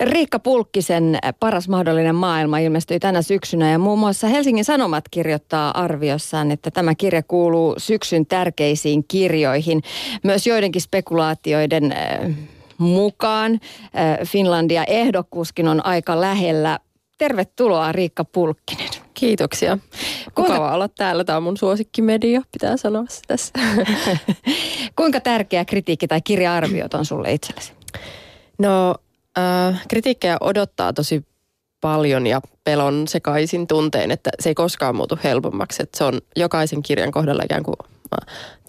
Riikka Pulkkisen Paras mahdollinen maailma ilmestyi tänä syksynä ja muun muassa Helsingin Sanomat kirjoittaa arviossaan, että tämä kirja kuuluu syksyn tärkeisiin kirjoihin. Myös joidenkin spekulaatioiden mukaan Finlandia ehdokkuuskin on aika lähellä. Tervetuloa Riikka Pulkkinen. Kiitoksia. Mukavaa olla täällä. Tämä on mun suosikkimedia, pitää sanoa se tässä. Kuinka tärkeä kritiikki tai kirja-arviot on sulle itsellesi? No, kritiikkejä odottaa tosi paljon ja pelon sekaisin tunteen, että se ei koskaan muutu helpommaksi. Että se on jokaisen kirjan kohdalla ikään kuin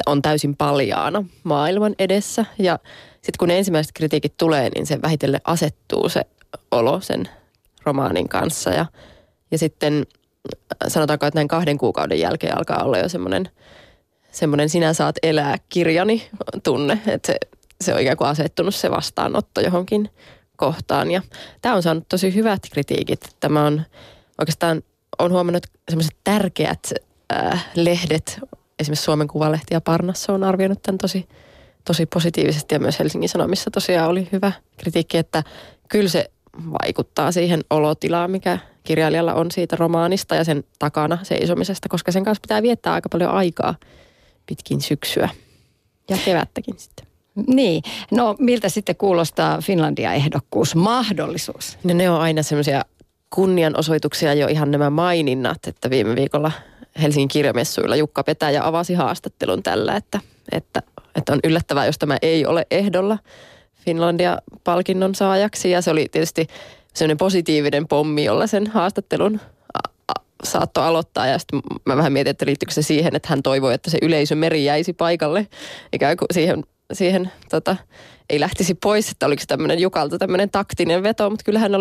on täysin paljaana maailman edessä. Ja sitten kun ensimmäiset kritiikit tulee, niin se vähitellen asettuu se olo sen romaanin kanssa. Ja sitten sanotaanko, että näin 2 kuukauden jälkeen alkaa olla jo semmoinen sinä saat elää kirjani tunne, että se on ikään kuin asettunut se vastaanotto johonkin kohtaan. Ja tämä on saanut tosi hyvät kritiikit. Tämä on oikeastaan, olen huomannut semmoiset tärkeät lehdet, esimerkiksi Suomen Kuvalehti ja Parnasso on arvioinut tämän tosi positiivisesti ja myös Helsingin Sanomissa tosiaan oli hyvä kritiikki, että kyllä se vaikuttaa siihen olotilaan, mikä kirjailijalla on siitä romaanista ja sen takana seisomisesta, koska sen kanssa pitää viettää aika paljon aikaa pitkin syksyä ja kevättäkin sitten. Niin. No miltä sitten kuulostaa Finlandia-ehdokkuus, mahdollisuus? No ne on aina semmoisia kunnianosoituksia jo ihan nämä maininnat, että viime viikolla Helsingin kirjamessuilla Jukka Petäjä avasi haastattelun tällä, että on yllättävää, jos tämä ei ole ehdolla Finlandia-palkinnon saajaksi. Ja se oli tietysti semmoinen positiivinen pommi, jolla sen haastattelun saattoi aloittaa. Ja sitten mä vähän mietin, että liittyykö se siihen, että hän toivoi, että se yleisömeri jäisi paikalle ikään kuin siihen ei lähtisi pois, että oliko tämmöinen Jukalta tämmöinen taktinen veto, mutta kyllä hän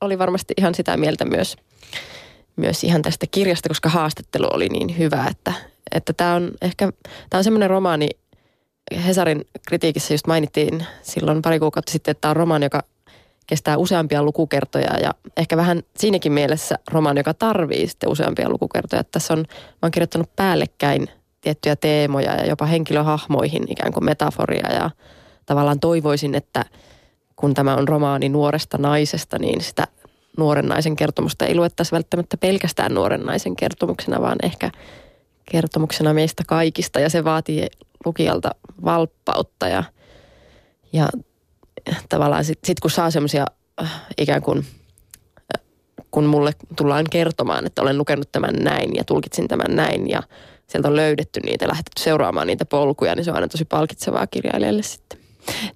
oli varmasti ihan sitä mieltä myös ihan tästä kirjasta, koska haastattelu oli niin hyvä, että tämä on semmoinen romaani, Hesarin kritiikissä just mainittiin silloin pari kuukautta sitten, että tämä on romaani, joka kestää useampia lukukertoja ja ehkä vähän siinäkin mielessä romaani, joka tarvii sitten useampia lukukertoja, että tässä mä oon kirjoittanut päällekkäin tiettyjä teemoja ja jopa henkilöhahmoihin ikään kuin metaforia ja tavallaan toivoisin, että kun tämä on romaani nuoresta naisesta, niin sitä nuoren naisen kertomusta ei luettaisi välttämättä pelkästään nuoren naisen kertomuksena, vaan ehkä kertomuksena meistä kaikista ja se vaatii lukijalta valppautta ja tavallaan sit kun saa semmoisia ikään kuin kun mulle tullaan kertomaan, että olen lukenut tämän näin ja tulkitsin tämän näin ja sieltä on löydetty niitä, lähdetty seuraamaan niitä polkuja, niin se on aina tosi palkitsevaa kirjailijalle sitten.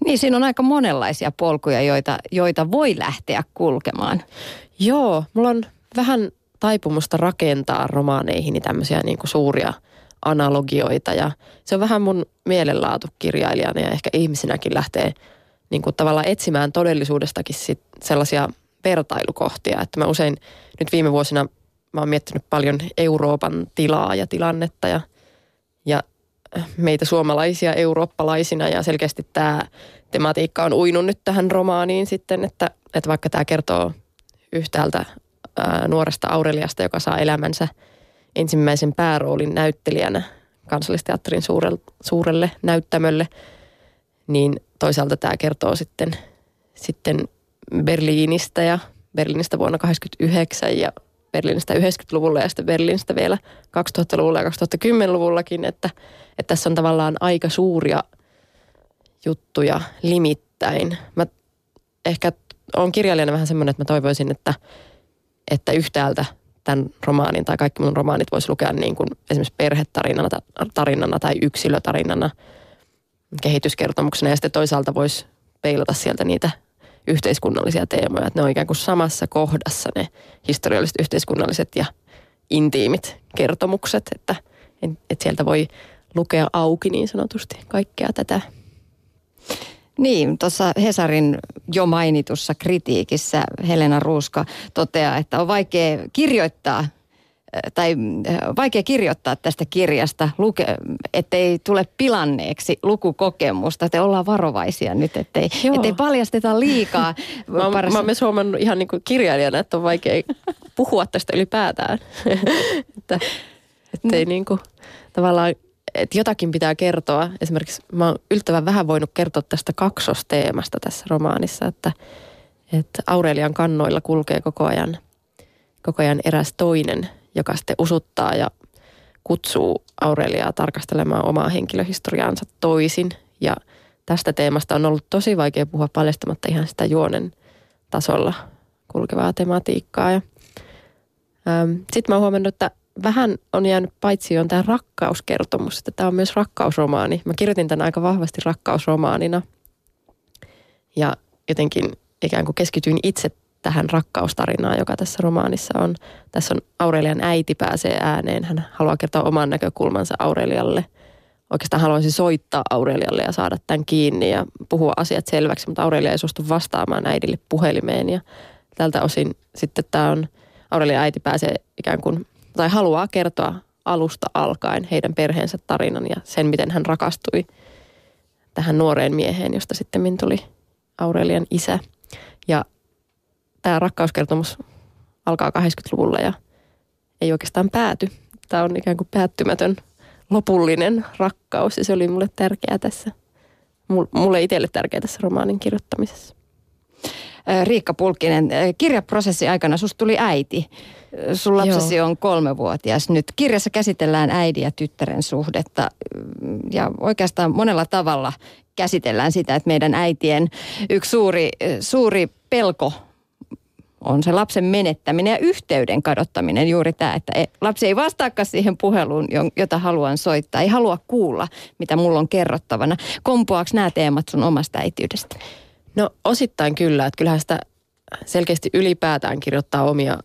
Niin, siinä on aika monenlaisia polkuja, joita voi lähteä kulkemaan. Joo, mulla on vähän taipumusta rakentaa romaaneihin tämmöisiä niin kuin suuria analogioita ja se on vähän mun mielenlaatu kirjailijana ja ehkä ihmisenäkin lähtee niin kuin tavallaan etsimään todellisuudestakin sit sellaisia vertailukohtia, että mä usein nyt viime vuosina mä oon miettinyt paljon Euroopan tilaa ja tilannetta ja meitä suomalaisia eurooppalaisina ja selkeästi tämä tematiikka on uinut nyt tähän romaaniin sitten, että vaikka tämä kertoo yhtäältä nuoresta Aureliasta, joka saa elämänsä ensimmäisen pääroolin näyttelijänä Kansallisteatterin suurelle näyttämölle, niin toisaalta tämä kertoo sitten Berliinistä ja Berliinistä vuonna 1989 ja Berliinistä 90-luvulla ja sitten Berliinistä vielä 2000-luvulla ja 2010-luvullakin, että tässä on tavallaan aika suuria juttuja limittäin. Mä ehkä olen kirjailijana vähän semmoinen, että mä toivoisin, että yhtäältä tämän romaanin tai kaikki mun romaanit voisi lukea niin kuin esimerkiksi perhetarinana tai yksilötarinana, kehityskertomuksena ja sitten toisaalta voisi peilata sieltä niitä yhteiskunnallisia teemoja, että ne on ikään kuin samassa kohdassa ne historialliset, yhteiskunnalliset ja intiimit kertomukset, että sieltä voi lukea auki niin sanotusti kaikkea tätä. Niin, tuossa Hesarin jo mainitussa kritiikissä Helena Ruuska toteaa, että on vaikea kirjoittaa tästä kirjasta, ettei tule pilanneeksi lukukokemusta. Että ollaan varovaisia nyt, ettei paljasteta liikaa. Mä oon myös huomannut ihan niin kuin kirjailijana, että on vaikea puhua tästä ylipäätään. Ettei niin kuin tavallaan, että jotakin pitää kertoa. Esimerkiksi mä oon yltävän vähän voinut kertoa tästä kaksosteemasta tässä romaanissa, että että Aurelian kannoilla kulkee koko ajan eräs toinen, joka sitten usuttaa ja kutsuu Aureliaa tarkastelemaan omaa henkilöhistoriaansa toisin. Ja tästä teemasta on ollut tosi vaikea puhua paljastamatta ihan sitä juonen tasolla kulkevaa tematiikkaa. Sitten mä oon huomannut, että vähän on jäänyt paitsi on tämä rakkauskertomus, että tämä on myös rakkausromaani. Mä kirjoitin tämän aika vahvasti rakkausromaanina ja jotenkin ikään kuin keskityin itse tähän rakkaustarinaan, joka tässä romaanissa on. Tässä on Aurelian äiti pääsee ääneen. Hän haluaa kertoa oman näkökulmansa Aurelialle. Oikeastaan haluaisi soittaa Aurelialle ja saada tämän kiinni ja puhua asiat selväksi, mutta Aurelia ei suostu vastaamaan äidille puhelimeen. Ja tältä osin sitten tämä on, Aurelian äiti pääsee ikään kuin, tai haluaa kertoa alusta alkaen heidän perheensä tarinan ja sen, miten hän rakastui tähän nuoreen mieheen, josta sitten tuli Aurelian isä. Ja tämä rakkauskertomus alkaa 80-luvulla ja ei oikeastaan pääty. Tämä on ikään kuin päättymätön lopullinen rakkaus ja se oli mulle tärkeää tässä, mulle itselle tärkeää tässä romaanin kirjoittamisessa. Riikka Pulkkinen, kirjaprosessin aikana susta tuli äiti. Sun lapsesi on 3-vuotias nyt. Kirjassa käsitellään äidin ja tyttären suhdetta ja oikeastaan monella tavalla käsitellään sitä, että meidän äitien yksi suuri pelko on se lapsen menettäminen ja yhteyden kadottaminen, juuri tämä, että lapsi ei vastaakaan siihen puheluun, jota haluan soittaa. Ei halua kuulla, mitä mulla on kerrottavana. Kompuaako nämä teemat sun omasta äitiydestä? No osittain kyllä, että kyllähän sitä selkeästi ylipäätään kirjoittaa omia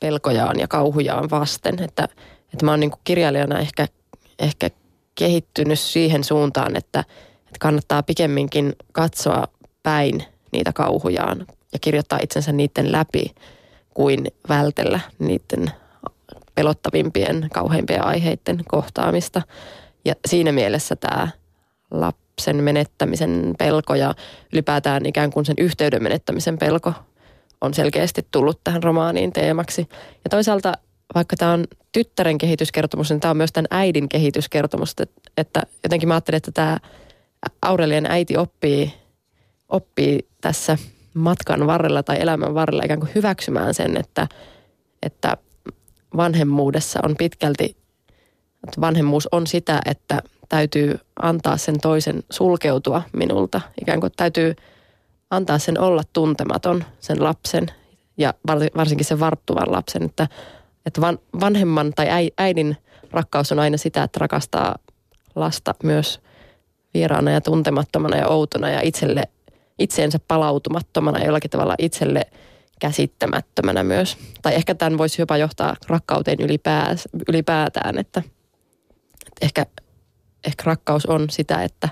pelkojaan ja kauhujaan vasten. Että mä oon niin kuin kirjailijana ehkä kehittynyt siihen suuntaan, että kannattaa pikemminkin katsoa päin niitä kauhujaan ja kirjoittaa itsensä niiden läpi kuin vältellä niiden pelottavimpien, kauheimpien aiheiden kohtaamista. Ja siinä mielessä tämä lapsen menettämisen pelko ja ylipäätään ikään kuin sen yhteyden menettämisen pelko on selkeästi tullut tähän romaaniin teemaksi. Ja toisaalta, vaikka tämä on tyttären kehityskertomus, niin tämä on myös tämän äidin kehityskertomus. Että jotenkin mä ajattelin, että tämä Aurelian äiti oppii tässä matkan varrella tai elämän varrella ikään kuin hyväksymään sen, että vanhemmuudessa on pitkälti, että vanhemmuus on sitä, että täytyy antaa sen toisen sulkeutua minulta. Ikään kuin täytyy antaa sen olla tuntematon, sen lapsen ja varsinkin sen varttuvan lapsen, että vanhemman tai äidin rakkaus on aina sitä, että rakastaa lasta myös vieraana ja tuntemattomana ja outona ja itseensä palautumattomana, jollakin tavalla itselle käsittämättömänä myös. Tai ehkä tämän voisi jopa johtaa rakkauteen ylipäätään, että ehkä rakkaus on sitä, että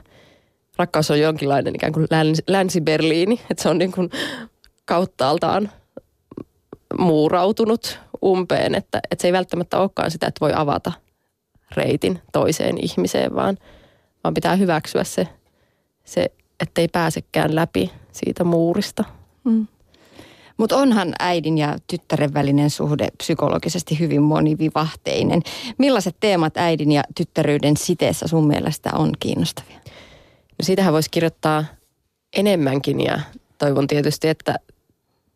rakkaus on jonkinlainen ikään kuin Länsi-Berliini, että se on niin kuin kauttaaltaan muurautunut umpeen, että se ei välttämättä olekaan sitä, että voi avata reitin toiseen ihmiseen, vaan pitää hyväksyä se ettei pääsekään läpi siitä muurista. Mm. Mutta onhan äidin ja tyttären välinen suhde psykologisesti hyvin monivivahteinen. Millaiset teemat äidin ja tyttäryyden siteessä sun mielestä on kiinnostavia? No siitähän voisi kirjoittaa enemmänkin ja toivon tietysti, että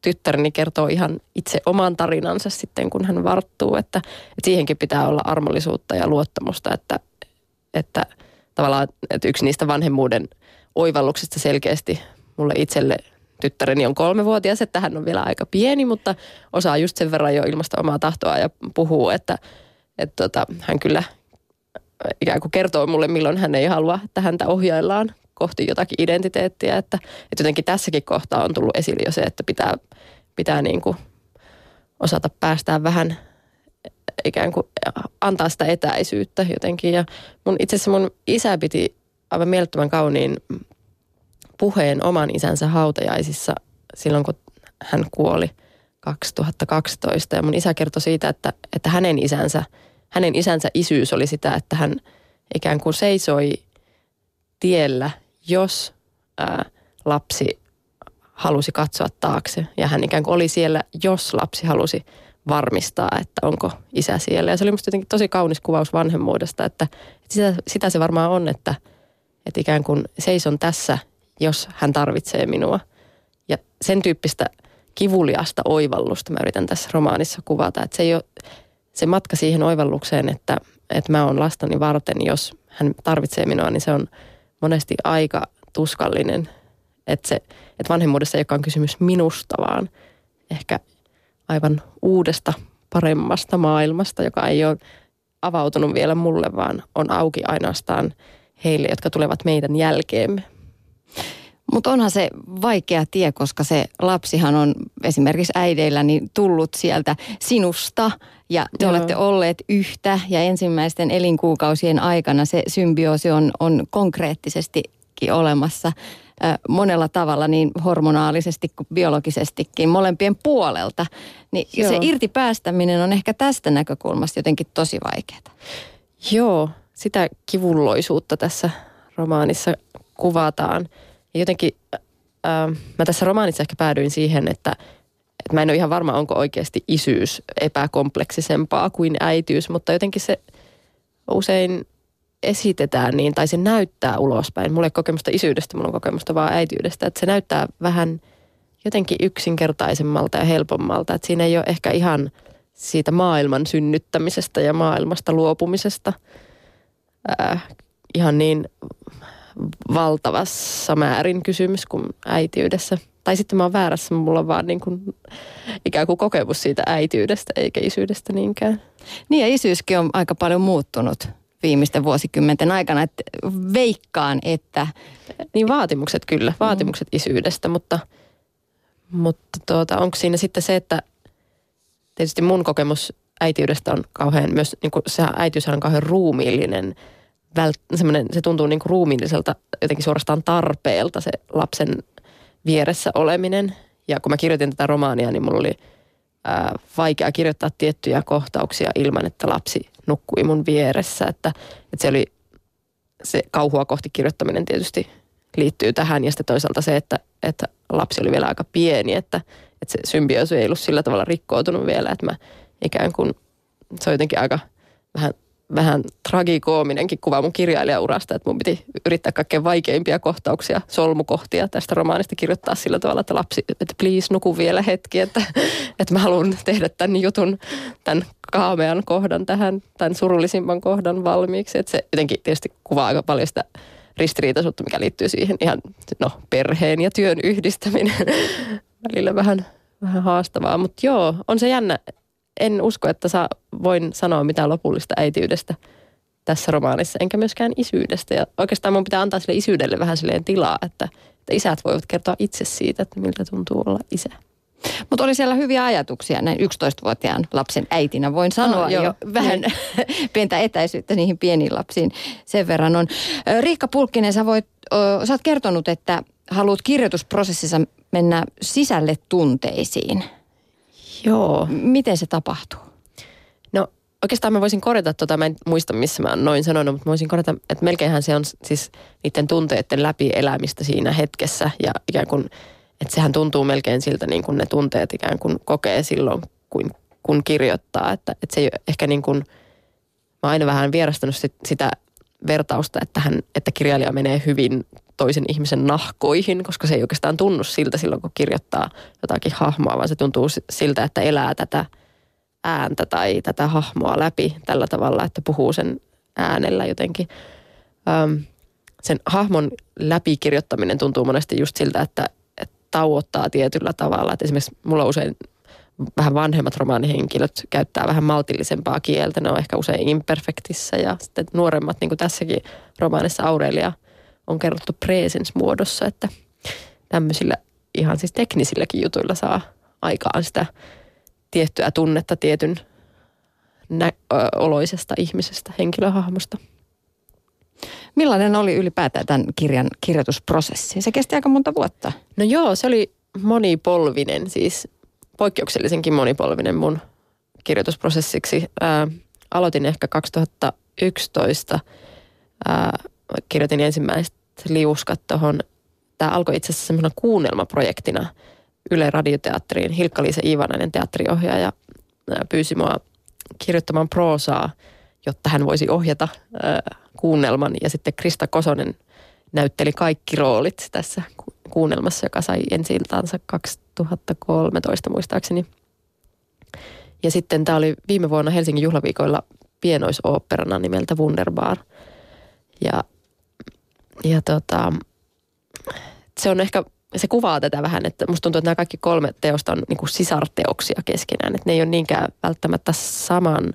tyttäreni kertoo ihan itse oman tarinansa sitten, kun hän varttuu. Että siihenkin pitää olla armollisuutta ja luottamusta, että tavallaan että yksi niistä vanhemmuuden oivalluksesta selkeästi mulle itselle, tyttäreni on 3-vuotias, että hän on vielä aika pieni, mutta osaa just sen verran jo ilmaista omaa tahtoa ja puhuu, että hän kyllä ikään kuin kertoo mulle, milloin hän ei halua, että häntä ohjaillaan kohti jotakin identiteettiä, että jotenkin tässäkin kohtaa on tullut esille jo se, että pitää niin kuin osata päästää vähän ikään kuin antaa sitä etäisyyttä jotenkin ja itse asiassa mun isä piti aivan mielettömän kauniin puheen oman isänsä hautajaisissa silloin, kun hän kuoli 2012. Ja mun isä kertoi siitä, että hänen isänsä isyys oli sitä, että hän ikään kuin seisoi tiellä, jos lapsi halusi katsoa taakse. Ja hän ikään kuin oli siellä, jos lapsi halusi varmistaa, että onko isä siellä. Ja se oli musta jotenkin tosi kaunis kuvaus vanhemmuudesta, että sitä se varmaan on, että ikään kuin seison tässä, jos hän tarvitsee minua. Ja sen tyyppistä kivuliasta oivallusta mä yritän tässä romaanissa kuvata. Että se ei ole se matka siihen oivallukseen, että mä oon lastani varten, jos hän tarvitsee minua, niin se on monesti aika tuskallinen. Että vanhemmuudessa ei olekaan kysymys minusta, vaan ehkä aivan uudesta, paremmasta maailmasta, joka ei ole avautunut vielä mulle, vaan on auki ainoastaan heille, jotka tulevat meidän jälkeemme. Mutta onhan se vaikea tie, koska se lapsihan on esimerkiksi äideilläni tullut sieltä sinusta ja te olette olleet yhtä ja ensimmäisten elinkuukausien aikana se symbioosi on konkreettisestikin olemassa monella tavalla niin hormonaalisesti kuin biologisestikin molempien puolelta. Niin se irti päästäminen on ehkä tästä näkökulmasta jotenkin tosi vaikeaa. Joo, sitä kivulloisuutta tässä romaanissa kuvataan. Ja jotenkin mä tässä romaanissa ehkä päädyin siihen, että mä en ole ihan varma, onko oikeasti isyys epäkompleksisempaa kuin äityys, mutta jotenkin se usein esitetään niin, tai se näyttää ulospäin. Mulla ei ole kokemusta isyydestä, mulla on kokemusta vaan äitiydestä, että se näyttää vähän jotenkin yksinkertaisemmalta ja helpommalta, että siinä ei ole ehkä ihan siitä maailman synnyttämisestä ja maailmasta luopumisesta ihan niin valtavassa määrin kysymys kuin äitiydessä. Tai sitten mä oon väärässä, mulla on vaan niin kuin ikään kuin kokemus siitä äitiydestä eikä isyydestä niinkään. Niin ja isyyskin on aika paljon muuttunut viimeisten vuosikymmenten aikana, että veikkaan, että... Niin vaatimukset kyllä, vaatimukset isyydestä, mutta onko siinä sitten se, että tietysti mun kokemus äitiydestä on kauhean myös, niin kuin se äitiyshän on kauhean ruumiillinen, se tuntuu niin kuin ruumiilliselta, jotenkin suorastaan tarpeelta se lapsen vieressä oleminen. Ja kun mä kirjoitin tätä romaania, niin mulla oli vaikea kirjoittaa tiettyjä kohtauksia ilman, että lapsi nukkui mun vieressä. Että se oli se kauhua kohti kirjoittaminen tietysti liittyy tähän. Ja sitten toisaalta se, että lapsi oli vielä aika pieni, että se symbioosi ei ollut sillä tavalla rikkoutunut vielä. Että mä ikään kuin, se on jotenkin aika vähän tragikoominenkin kuva mun kirjailijaurasta, että mun piti yrittää kaikkein vaikeimpia kohtauksia, solmukohtia tästä romaanista kirjoittaa sillä tavalla, että lapsi, että please nuku vielä hetki, että mä haluan tehdä tämän jutun, tämän kaamean kohdan tähän, tämän surullisimman kohdan valmiiksi. Että se jotenkin tietysti kuvaa aika paljon sitä ristiriitaisuutta, mikä liittyy siihen ihan perheen ja työn yhdistäminen. Välillä vähän haastavaa, mutta joo, on se jännä. En usko, että voin sanoa mitään lopullista äitiydestä tässä romaanissa, enkä myöskään isyydestä. Ja oikeastaan mun pitää antaa sille isyydelle vähän silleen tilaa, että isät voivat kertoa itse siitä, että miltä tuntuu olla isä. Mutta oli siellä hyviä ajatuksia näin 11-vuotiaan lapsen äitinä. Voin sanoa jo vähän pientä etäisyyttä niihin pieniin lapsiin sen verran on. Riikka Pulkkinen, sä oot kertonut, että haluat kirjoitusprosessissa mennä sisälle tunteisiin. Joo. Miten se tapahtuu? No oikeastaan mä voisin korjata mä en muista missä mä oon noin sanonut, mutta voisin korjata, että melkeinhän se on siis niiden tunteiden läpi elämistä siinä hetkessä ja ikään kuin, että sehän tuntuu melkein siltä niin kuin ne tunteet ikään kuin kokee silloin, kun kirjoittaa, että se ei ole ehkä niin kuin, mä oon aina vähän vierastanut sitä vertausta, että kirjailija menee hyvin toisen ihmisen nahkoihin, koska se ei oikeastaan tunnu siltä silloin, kun kirjoittaa jotakin hahmoa, vaan se tuntuu siltä, että elää tätä ääntä tai tätä hahmoa läpi tällä tavalla, että puhuu sen äänellä jotenkin. Sen hahmon läpikirjoittaminen tuntuu monesti just siltä, että tauottaa tietyllä tavalla. Että esimerkiksi mulla usein vähän vanhemmat romaanihenkilöt käyttää vähän maltillisempaa kieltä. Ne on ehkä usein imperfektissä ja sitten nuoremmat, niin kuin tässäkin romaanissa Aurelia, on kerrottu presence-muodossa, että tämmöisillä ihan siis teknisilläkin jutuilla saa aikaan sitä tiettyä tunnetta tietyn oloisesta ihmisestä, henkilöhahmosta. Millainen oli ylipäätään tämän kirjan kirjoitusprosessi? Se kesti aika monta vuotta. No joo, se oli monipolvinen, siis poikkeuksellisenkin monipolvinen mun kirjoitusprosessiksi. Aloitin ehkä 2011 kirjoitin ensimmäiset liuskat tuohon. Tämä alkoi itse asiassa semmoisena kuunnelmaprojektina Yle Radioteatteriin. Hilkka-Liisa Iivanainen, teatteriohjaaja, pyysi mua kirjoittamaan proosaa, jotta hän voisi ohjata kuunnelman. Ja sitten Krista Kosonen näytteli kaikki roolit tässä kuunnelmassa, joka sai ensi-iltaansa 2013 muistaakseni. Ja sitten tämä oli viime vuonna Helsingin juhlaviikoilla pienoisoopperana nimeltä Wonderbar. Ja se on ehkä, se kuvaa tätä vähän, että musta tuntuu, että nämä kaikki kolme teosta on niin kuin sisarteoksia keskenään. Että ne ei ole niinkään välttämättä saman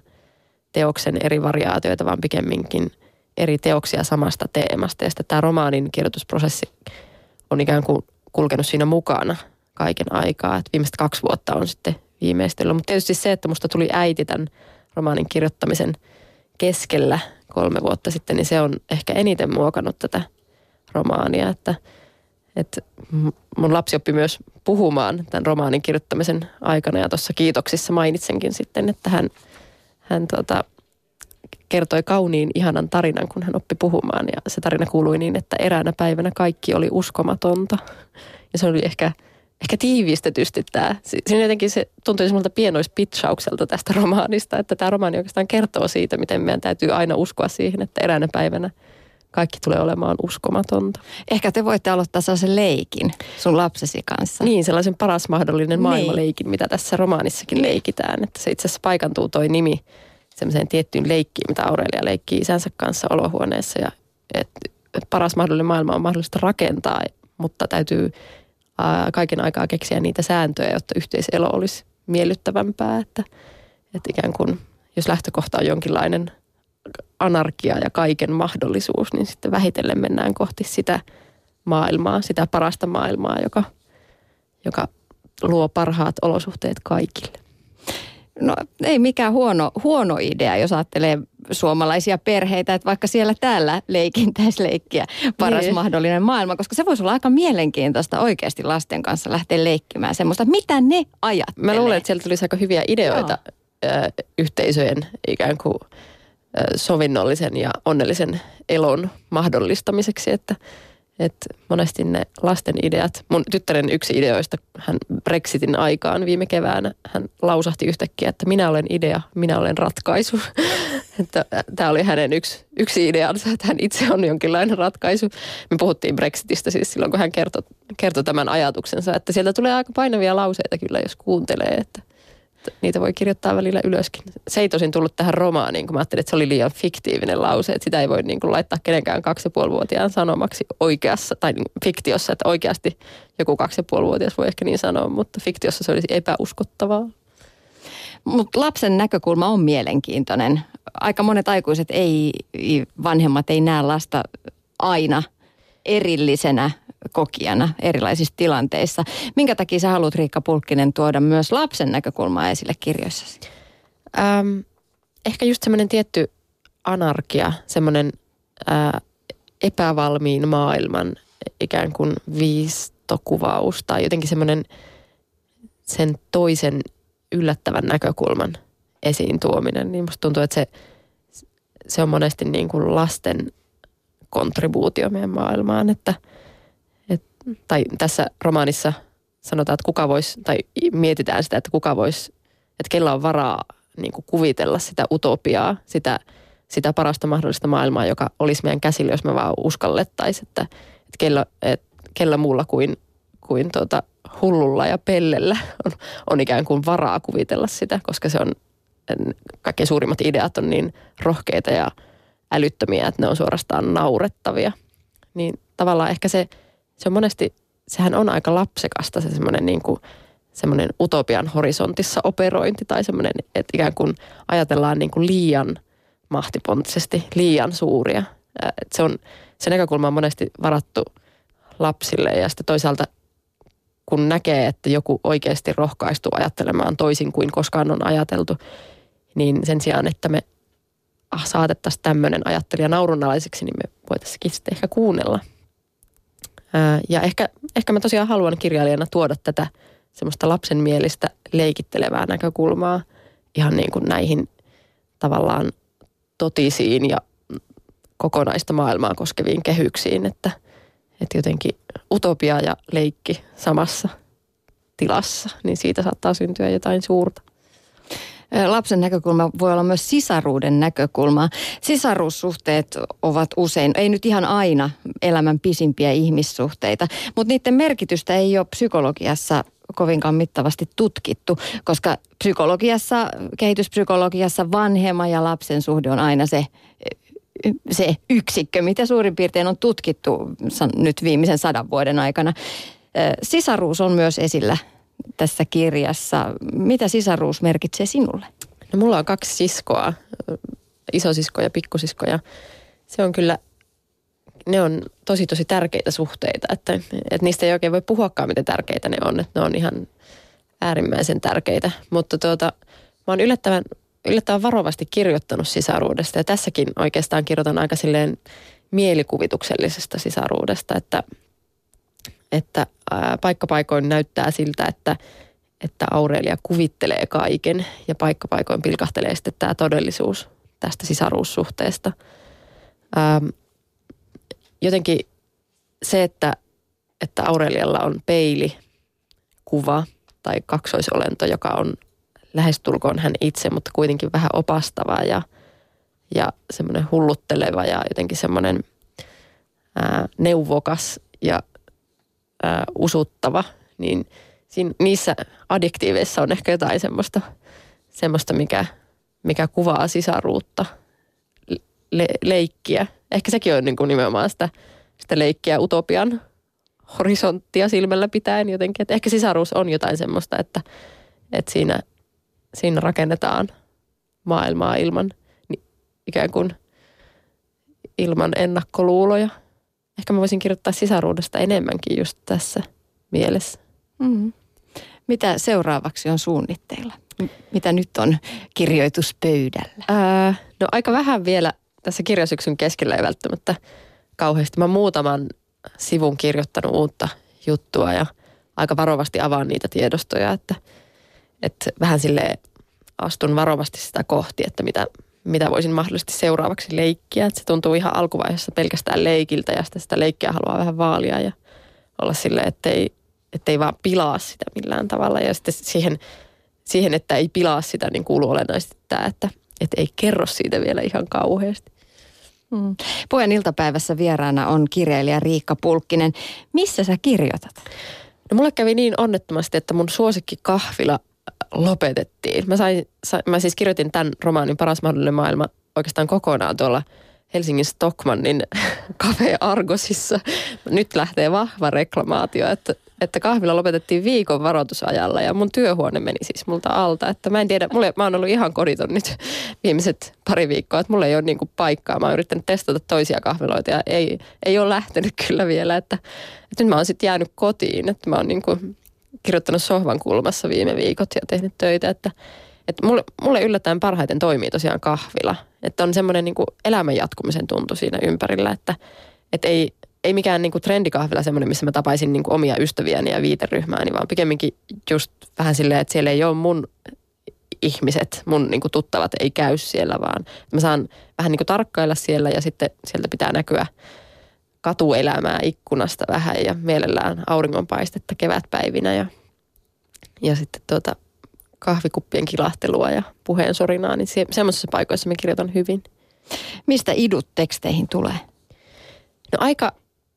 teoksen eri variaatioita, vaan pikemminkin eri teoksia samasta teemasta. Ja sitten tämä romaanin kirjoitusprosessi on ikään kuin kulkenut siinä mukana kaiken aikaa. Että viimeiset 2 vuotta on sitten viimeistellyt. Mutta tietysti se, että musta tuli äiti tämän romaanin kirjoittamisen keskellä 3 vuotta sitten, niin se on ehkä eniten muokannut tätä romaania, että mun lapsi oppi myös puhumaan tämän romaanin kirjoittamisen aikana, ja tuossa kiitoksissa mainitsenkin sitten, että hän kertoi kauniin ihanan tarinan, kun hän oppi puhumaan, ja se tarina kuului niin, että eräänä päivänä kaikki oli uskomatonta, ja se oli ehkä tiivistetysti tämä. Siinä jotenkin se tuntui semmoilta pienoispitsaukselta tästä romaanista, että tämä romaani oikeastaan kertoo siitä, miten meidän täytyy aina uskoa siihen, että eräänä päivänä kaikki tulee olemaan uskomatonta. Ehkä te voitte aloittaa sellaisen leikin sun lapsesi kanssa. Niin, sellaisen paras mahdollinen maailma-leikin, mitä tässä romaanissakin leikitään. Että se itse asiassa paikantuu toi nimi semmoiseen tiettyyn leikkiin, mitä Aurelia leikkii isänsä kanssa olohuoneessa. Ja paras mahdollinen maailma on mahdollista rakentaa, mutta täytyy kaiken aikaa keksiä niitä sääntöjä, jotta yhteiselo olisi miellyttävämpää. Että ikään kuin, jos lähtökohta on jonkinlainen anarkia ja kaiken mahdollisuus, niin sitten vähitellen mennään kohti sitä maailmaa, sitä parasta maailmaa, joka luo parhaat olosuhteet kaikille. No ei mikään huono idea, jos ajattelee suomalaisia perheitä, että vaikka siellä täällä leikintäisi leikkiä paras mahdollinen maailma, koska se voisi olla aika mielenkiintoista oikeasti lasten kanssa lähteä leikkimään semmoista, mitä ne ajattelee. Mä luulen, että siellä tulisi aika hyviä ideoita yhteisöjen ikään kuin sovinnollisen ja onnellisen elon mahdollistamiseksi, että monesti ne lasten ideat, mun tyttären yksi ideoista, hän Brexitin aikaan viime keväänä, hän lausahti yhtäkkiä, että minä olen idea, minä olen ratkaisu. Tämä oli hänen yksi ideansa, että hän itse on jonkinlainen ratkaisu. Me puhuttiin Brexitistä siis silloin, kun hän kertoi tämän ajatuksensa, että sieltä tulee aika painavia lauseita kyllä, jos kuuntelee, että niitä voi kirjoittaa välillä ylöskin. Se ei tosin tullut tähän romaaniin, kun mä ajattelin, että se oli liian fiktiivinen lause, että sitä ei voi niin kuin laittaa kenenkään 2,5-vuotiaan sanomaksi oikeassa, tai fiktiossa, että oikeasti joku 2,5-vuotias voi ehkä niin sanoa, mutta fiktiossa se olisi epäuskottavaa. Mutta lapsen näkökulma on mielenkiintoinen. Aika monet aikuiset vanhemmat ei näe lasta aina erillisenä kokijana erilaisissa tilanteissa. Minkä takia sä haluat, Riikka Pulkkinen, tuoda myös lapsen näkökulmaa esille kirjoissasi? Ehkä just semmoinen tietty anarkia, semmoinen epävalmiin maailman ikään kuin viistokuvaus tai jotenkin semmoinen sen toisen yllättävän näkökulman esiin tuominen. Niin musta tuntuu, että se on monesti niin kuin lasten kontribuutio meidän maailmaan, että tai tässä romaanissa sanotaan, että kuka voisi, tai mietitään sitä, että kuka voisi, että kellä on varaa niin kuin kuvitella sitä utopiaa, sitä parasta mahdollista maailmaa, joka olisi meidän käsillä, jos me vaan uskallettaisiin, että kellä muulla kuin hullulla ja pellellä on ikään kuin varaa kuvitella sitä, koska se on, kaikkein suurimmat ideat on niin rohkeita ja älyttömiä, että ne on suorastaan naurettavia. Niin tavallaan ehkä se on monesti, sehän on aika lapsekasta se semmoinen niin kuin semmoinen utopian horisontissa operointi tai semmoinen, että ikään kuin ajatellaan niin kuin liian mahtipontisesti, liian suuria. Että se näkökulma on monesti varattu lapsille ja sitten toisaalta kun näkee, että joku oikeasti rohkaistuu ajattelemaan toisin kuin koskaan on ajateltu, niin sen sijaan, että me saatettaisiin tämmöinen ajattelija naurunalaiseksi, niin me voitaisiin sitten ehkä kuunnella. Ja ehkä mä tosiaan haluan kirjailijana tuoda tätä semmoista lapsenmielistä leikittelevää näkökulmaa ihan niin kuin näihin tavallaan totisiin ja kokonaista maailmaa koskeviin kehyksiin, että jotenkin utopia ja leikki samassa tilassa, niin siitä saattaa syntyä jotain suurta. lapsen näkökulma voi olla myös sisaruuden näkökulma. Sisaruussuhteet ovat usein, ei nyt ihan aina, elämän pisimpiä ihmissuhteita, mutta niiden merkitystä ei ole psykologiassa kovinkaan mittavasti tutkittu, koska psykologiassa, kehityspsykologiassa vanhemman ja lapsen suhde on aina se yksikkö, mitä suurin piirtein on tutkittu nyt viimeisen 100 vuoden aikana. Sisaruus on myös esillä tässä kirjassa. Mitä sisaruus merkitsee sinulle? No, mulla on 2 siskoa, isosisko ja pikkusisko, ja se on kyllä, ne on tosi tärkeitä suhteita, että niistä ei oikein voi puhuakaan, miten tärkeitä ne on, että ne on ihan äärimmäisen tärkeitä, mutta mä oon yllättävän varovasti kirjoittanut sisaruudesta, ja tässäkin oikeastaan kirjoitan aika silleen mielikuvituksellisesta sisaruudesta, että paikkapaikoin näyttää siltä, että Aurelia kuvittelee kaiken ja paikkapaikoin pilkahtelee sitten tämä todellisuus tästä sisaruussuhteesta. Jotenkin se, että Aurelialla on peilikuva tai kaksoisolento, joka on lähestulkoon hän itse, mutta kuitenkin vähän opastava ja semmoinen hullutteleva ja jotenkin semmoinen neuvokas ja usuttava, niin niissä adjektiiveissa on ehkä jotain semmoista mikä kuvaa sisaruutta, leikkiä. Ehkä sekin on niin kuin nimenomaan sitä leikkiä utopian horisonttia silmällä pitäen jotenkin. Et ehkä sisaruus on jotain semmoista, että siinä rakennetaan maailmaa ikään kuin ilman ennakkoluuloja. Ehkä mä voisin kirjoittaa sisaruudesta enemmänkin just tässä mielessä. Mm-hmm. Mitä seuraavaksi on suunnitteilla? Mitä nyt on kirjoituspöydällä? No aika vähän vielä. Tässä kirjasyksyn keskellä ei välttämättä kauheasti. Mä muutaman sivun kirjoittanut uutta juttua ja aika varovasti avaan niitä tiedostoja, että vähän silleen astun varovasti sitä kohti, että mitä voisin mahdollisesti seuraavaksi leikkiä. Että se tuntuu ihan alkuvaiheessa pelkästään leikiltä ja sitä leikkiä haluaa vähän vaalia ja olla silleen, ettei vaan pilaa sitä millään tavalla. Ja sitten siihen, että ei pilaa sitä, niin kuuluu olennaisesti tämä, että ei kerro siitä vielä ihan kauheasti. Mm. Puheen iltapäivässä vieraana on kirjailija Riikka Pulkkinen. Missä sä kirjoitat? No mulle kävi niin onnettomasti, että mun suosikkikahvila lopetettiin. Mä siis kirjoitin tämän romaanin Paras mahdollinen maailma oikeastaan kokonaan tuolla Helsingin Stockmannin kafe Argosissa. Nyt lähtee vahva reklamaatio, että kahvila lopetettiin viikon varoitusajalla ja mun työhuone meni siis multa alta. Että mä en tiedä, mä oon ollut ihan koditon nyt viimeiset pari viikkoa, että mulla ei ole niinku paikkaa. Mä oon yrittänyt testata toisia kahviloita ja ei ole lähtenyt kyllä vielä. Että nyt mä oon sitten jäänyt kotiin, että mä oon niinku kirjoittanut sohvan kulmassa viime viikot ja tehnyt töitä. Että mulle yllättäen parhaiten toimii tosiaan kahvila. Että on semmoinen niinku elämän jatkumisen tuntu siinä ympärillä, että ei mikään niinku trendikahvila semmoinen, missä mä tapaisin niinku omia ystäviäni ja viiteryhmääni, vaan pikemminkin just vähän silleen, että siellä ei ole mun ihmiset, mun niinku tuttavat ei käy siellä, vaan mä saan vähän niinku tarkkailla siellä ja sitten sieltä pitää näkyä katuelämää ikkunasta vähän ja mielellään auringonpaistetta kevätpäivinä ja sitten kahvikuppien kilahtelua ja puheen sorinaa, niin semmoisissa paikoissa mä kirjoitan hyvin. Mistä idut teksteihin tulee? No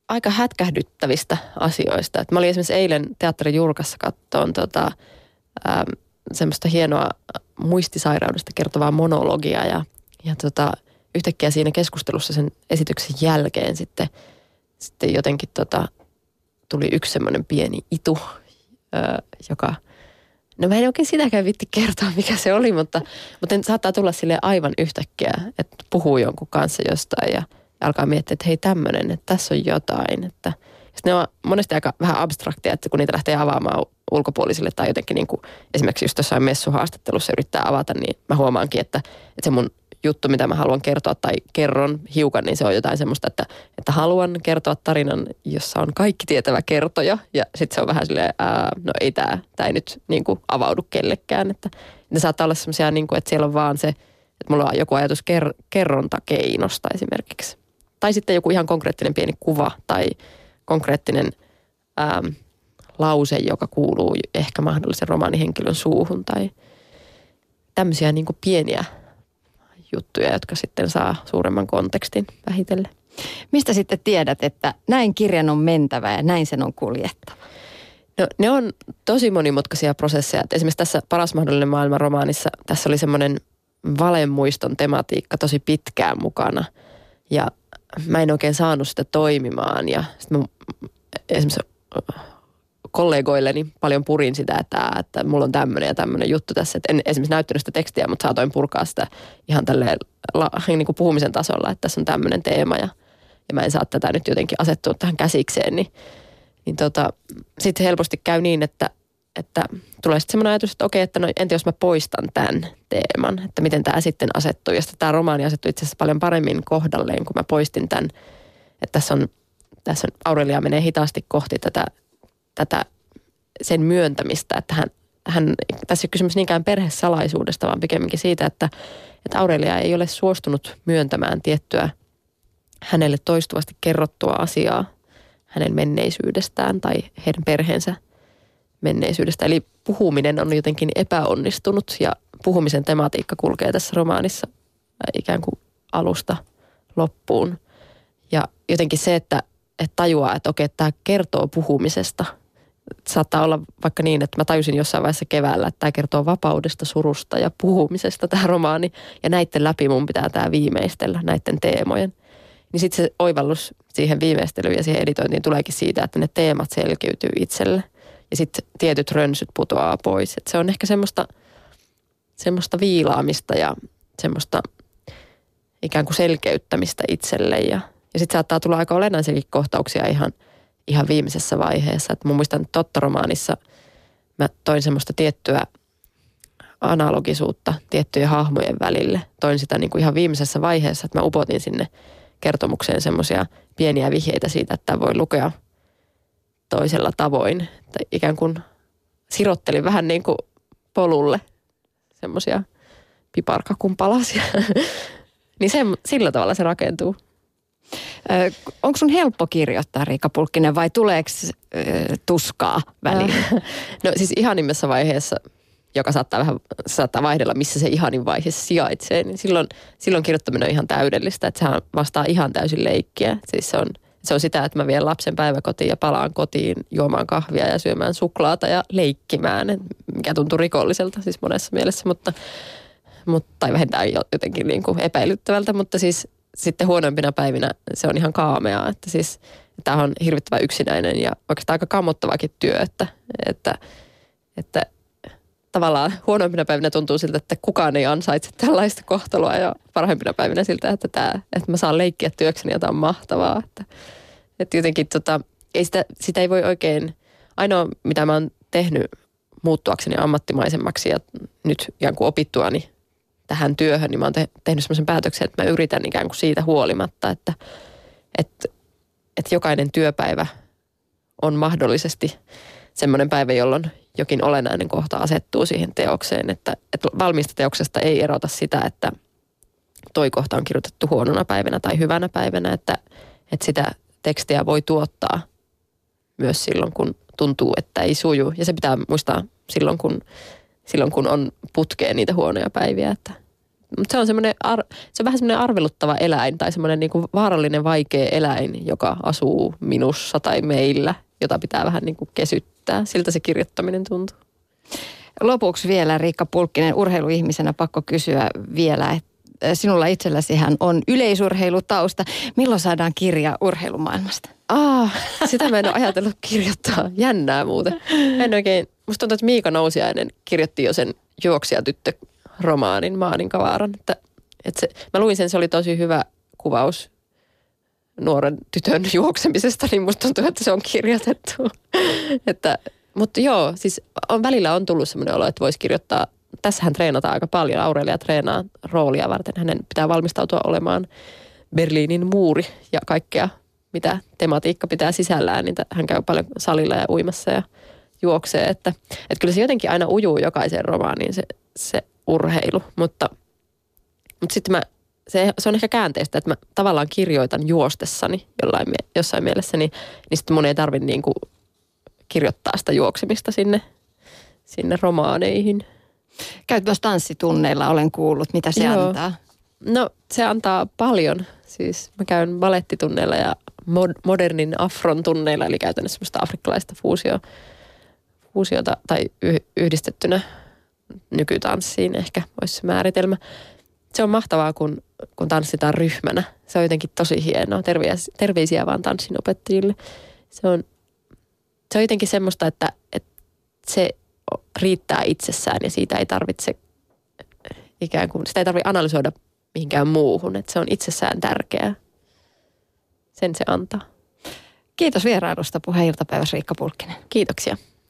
aika hätkähdyttävistä asioista. Et mä olin esimerkiksi eilen teatterin julkassa kattoon semmoista hienoa muistisairaudesta kertovaa monologia ja yhtäkkiä siinä keskustelussa sen esityksen jälkeen sitten jotenkin tuli yksi semmoinen pieni itu, joka... No mä en oikein sitäkään viitti kertoa, mikä se oli, mutta saattaa tulla sille aivan yhtäkkiä, että puhuu jonkun kanssa jostain ja alkaa miettiä, että hei tämmöinen, että tässä on jotain. Että ne on monesti aika vähän abstrakteja, että kun niitä lähtee avaamaan ulkopuolisille tai jotenkin niin kuin esimerkiksi just jossain messuhaastattelussa yrittää avata, niin mä huomaankin, että se mun juttu, mitä mä haluan kertoa tai kerron hiukan, niin se on jotain semmoista, että haluan kertoa tarinan, jossa on kaikki tietävä kertoja. Ja sitten se on vähän silleen, no ei tää ei nyt niin kuin avaudu kellekään. Että ne saattaa olla semmoisia, niin kuin, että siellä on vaan se, että mulla on joku ajatus kerrontakeinosta esimerkiksi. Tai sitten joku ihan konkreettinen pieni kuva tai konkreettinen lause, joka kuuluu ehkä mahdollisen romaanihenkilön suuhun tai... tämmöisiä niin kuin pieniä juttuja, jotka sitten saa suuremman kontekstin vähitellen. Mistä sitten tiedät, että näin kirjan on mentävä ja näin sen on kuljettava? No, ne on tosi monimutkaisia prosesseja. Et esimerkiksi tässä Paras mahdollinen maailma -romaanissa tässä oli semmoinen valemuiston tematiikka tosi pitkään mukana. Ja mä en oikein saanut sitä toimimaan. Ja sitten mä esimerkiksi kollegoilleni paljon purin sitä, että mulla on tämmöinen ja tämmöinen juttu tässä. Et en esimerkiksi näyttänyt sitä tekstiä, mutta saatoin purkaa sitä ihan tälleen niin kuin puhumisen tasolla, että tässä on tämmöinen teema ja mä en saa tätä nyt jotenkin asettua tähän käsikseen, niin sitten helposti käy niin, että tulee sitten semmoinen ajatus, että okei, että no entä jos mä poistan tämän teeman, että miten tämä sitten asettuu. Ja sitten tämä romaani asettui itse asiassa paljon paremmin kohdalleen, kun mä poistin tämän. Että tässä on Aurelia menee hitaasti kohti tätä sen myöntämistä, että hän tässä ei ole kysymys niinkään perhesalaisuudesta, vaan pikemminkin siitä, että Aurelia ei ole suostunut myöntämään tiettyä hänelle toistuvasti kerrottua asiaa hänen menneisyydestään tai heidän perheensä menneisyydestä. Eli puhuminen on jotenkin epäonnistunut ja puhumisen tematiikka kulkee tässä romaanissa ikään kuin alusta loppuun. Ja jotenkin se, että tajuaa, että okei, tämä kertoo puhumisesta. Saattaa olla vaikka niin, että mä tajusin jossain vaiheessa keväällä, että tämä kertoo vapaudesta, surusta ja puhumisesta tämä romaani. Ja näiden läpi mun pitää tämä viimeistellä, näiden teemojen. Niin sitten se oivallus siihen viimeistelyyn ja siihen editointiin tuleekin siitä, että ne teemat selkiytyy itselle. Ja sitten tietyt rönsyt putoaa pois. Et se on ehkä semmoista viilaamista ja semmoista ikään kuin selkeyttämistä itselle. Ja sitten saattaa tulla aika olennaisiakin kohtauksia ihan viimeisessä vaiheessa. Et mun muistan, että Totta-romaanissa mä toin semmoista tiettyä analogisuutta tiettyjen hahmojen välille. Toin sitä niin kuin ihan viimeisessä vaiheessa, että mä upotin sinne kertomukseen semmoisia pieniä vihjeitä siitä, että voi lukea toisella tavoin. Tai ikään kuin sirottelin vähän niin kuin polulle semmoisia piparkakun palasia. Niin sillä tavalla se rakentuu. Onko sun helppo kirjoittaa, Riikka Pulkkinen, vai tuleeko tuskaa välillä? No siis ihanimmassa vaiheessa, joka saattaa vaihdella, missä se ihanin vaihe sijaitsee, niin silloin kirjoittaminen on ihan täydellistä, että sehän vastaa ihan täysin leikkiä. Siis se on sitä, että mä vien lapsen päiväkotiin ja palaan kotiin juomaan kahvia ja syömään suklaata ja leikkimään, mikä tuntuu rikolliselta siis monessa mielessä, tai vähintään jotenkin niin kuin epäilyttävältä, mutta siis sitten huonoimpina päivinä se on ihan kaameaa, että siis tämä on hirvittävän yksinäinen ja oikeastaan aika kammottavakin työ, että tavallaan huonoimpina päivinä tuntuu siltä, että kukaan ei ansaitse tällaista kohtaloa ja parhaimpina päivinä siltä, että mä saan leikkiä työkseni ja tämä on mahtavaa. Että jotenkin ei sitä ei voi oikein, ainoa mitä mä oon tehnyt muuttuakseni ammattimaisemmaksi ja nyt ikään kuin opittuani tähän työhön, niin mä oon tehnyt semmoisen päätöksen, että mä yritän ikään kuin siitä huolimatta, että jokainen työpäivä on mahdollisesti semmoinen päivä, jolloin jokin olennainen kohta asettuu siihen teokseen, että valmiista teoksesta ei erota sitä, että toi kohta on kirjoitettu huonona päivänä tai hyvänä päivänä, että sitä tekstiä voi tuottaa myös silloin, kun tuntuu, että ei suju. Ja se pitää muistaa silloin, kun on putkeen niitä huonoja päiviä. Mutta se on vähän semmoinen arveluttava eläin tai semmoinen niinku vaarallinen, vaikea eläin, joka asuu minussa tai meillä, jota pitää vähän niinku kesyttää. Siltä se kirjoittaminen tuntuu. Lopuksi vielä, Riikka Pulkkinen, urheiluihmisenä pakko kysyä vielä, että sinulla itselläsihän on yleisurheilutausta. Milloin saadaan kirja urheilumaailmasta? Sitä mä en ole ajatellut kirjoittaa. Jännää muuten. Musta tuntuu, että Miika Nousiainen kirjoitti jo sen juoksijatyttöromaanin Maaninkavaaran. Mä luin sen, se oli tosi hyvä kuvaus nuoren tytön juoksemisesta, niin musta tuntuu, että se on kirjoitettu. Mutta joo, siis välillä on tullut semmoinen olo, että voisi kirjoittaa. Tässähän treenataan aika paljon. Aurelia treenaa roolia varten. Hänen pitää valmistautua olemaan Berliinin muuri ja kaikkea, mitä tematiikka pitää sisällään. Niin hän käy paljon salilla ja uimassa ja juoksee, että kyllä se jotenkin aina ujuu jokaiseen romaaniin se urheilu, mutta sitten se on ehkä käänteistä, että mä tavallaan kirjoitan juostessani jossain mielessä, niin sitten mun ei tarvitse niin kuin kirjoittaa sitä juoksemista sinne romaaneihin. Käyt myös tanssitunneilla, olen kuullut. Mitä se antaa? No se antaa paljon. Siis mä käyn balettitunneilla ja modernin afron tunneilla, eli käytän semmoista afrikkalaista fuusiota tai yhdistettynä nykytanssiin ehkä olisi se määritelmä. Se on mahtavaa, kun tanssitaan ryhmänä. Se on jotenkin tosi hienoa. Terveisiä vaan tanssinopettajille. Se on jotenkin semmoista, että se riittää itsessään ja siitä ei tarvitse ikään kuin, sitä ei tarvitse analysoida mihinkään muuhun. Että se on itsessään tärkeää. Sen se antaa. Kiitos vierailusta Puheen iltapäivässä Riikka Pulkkinen. Kiitoksia.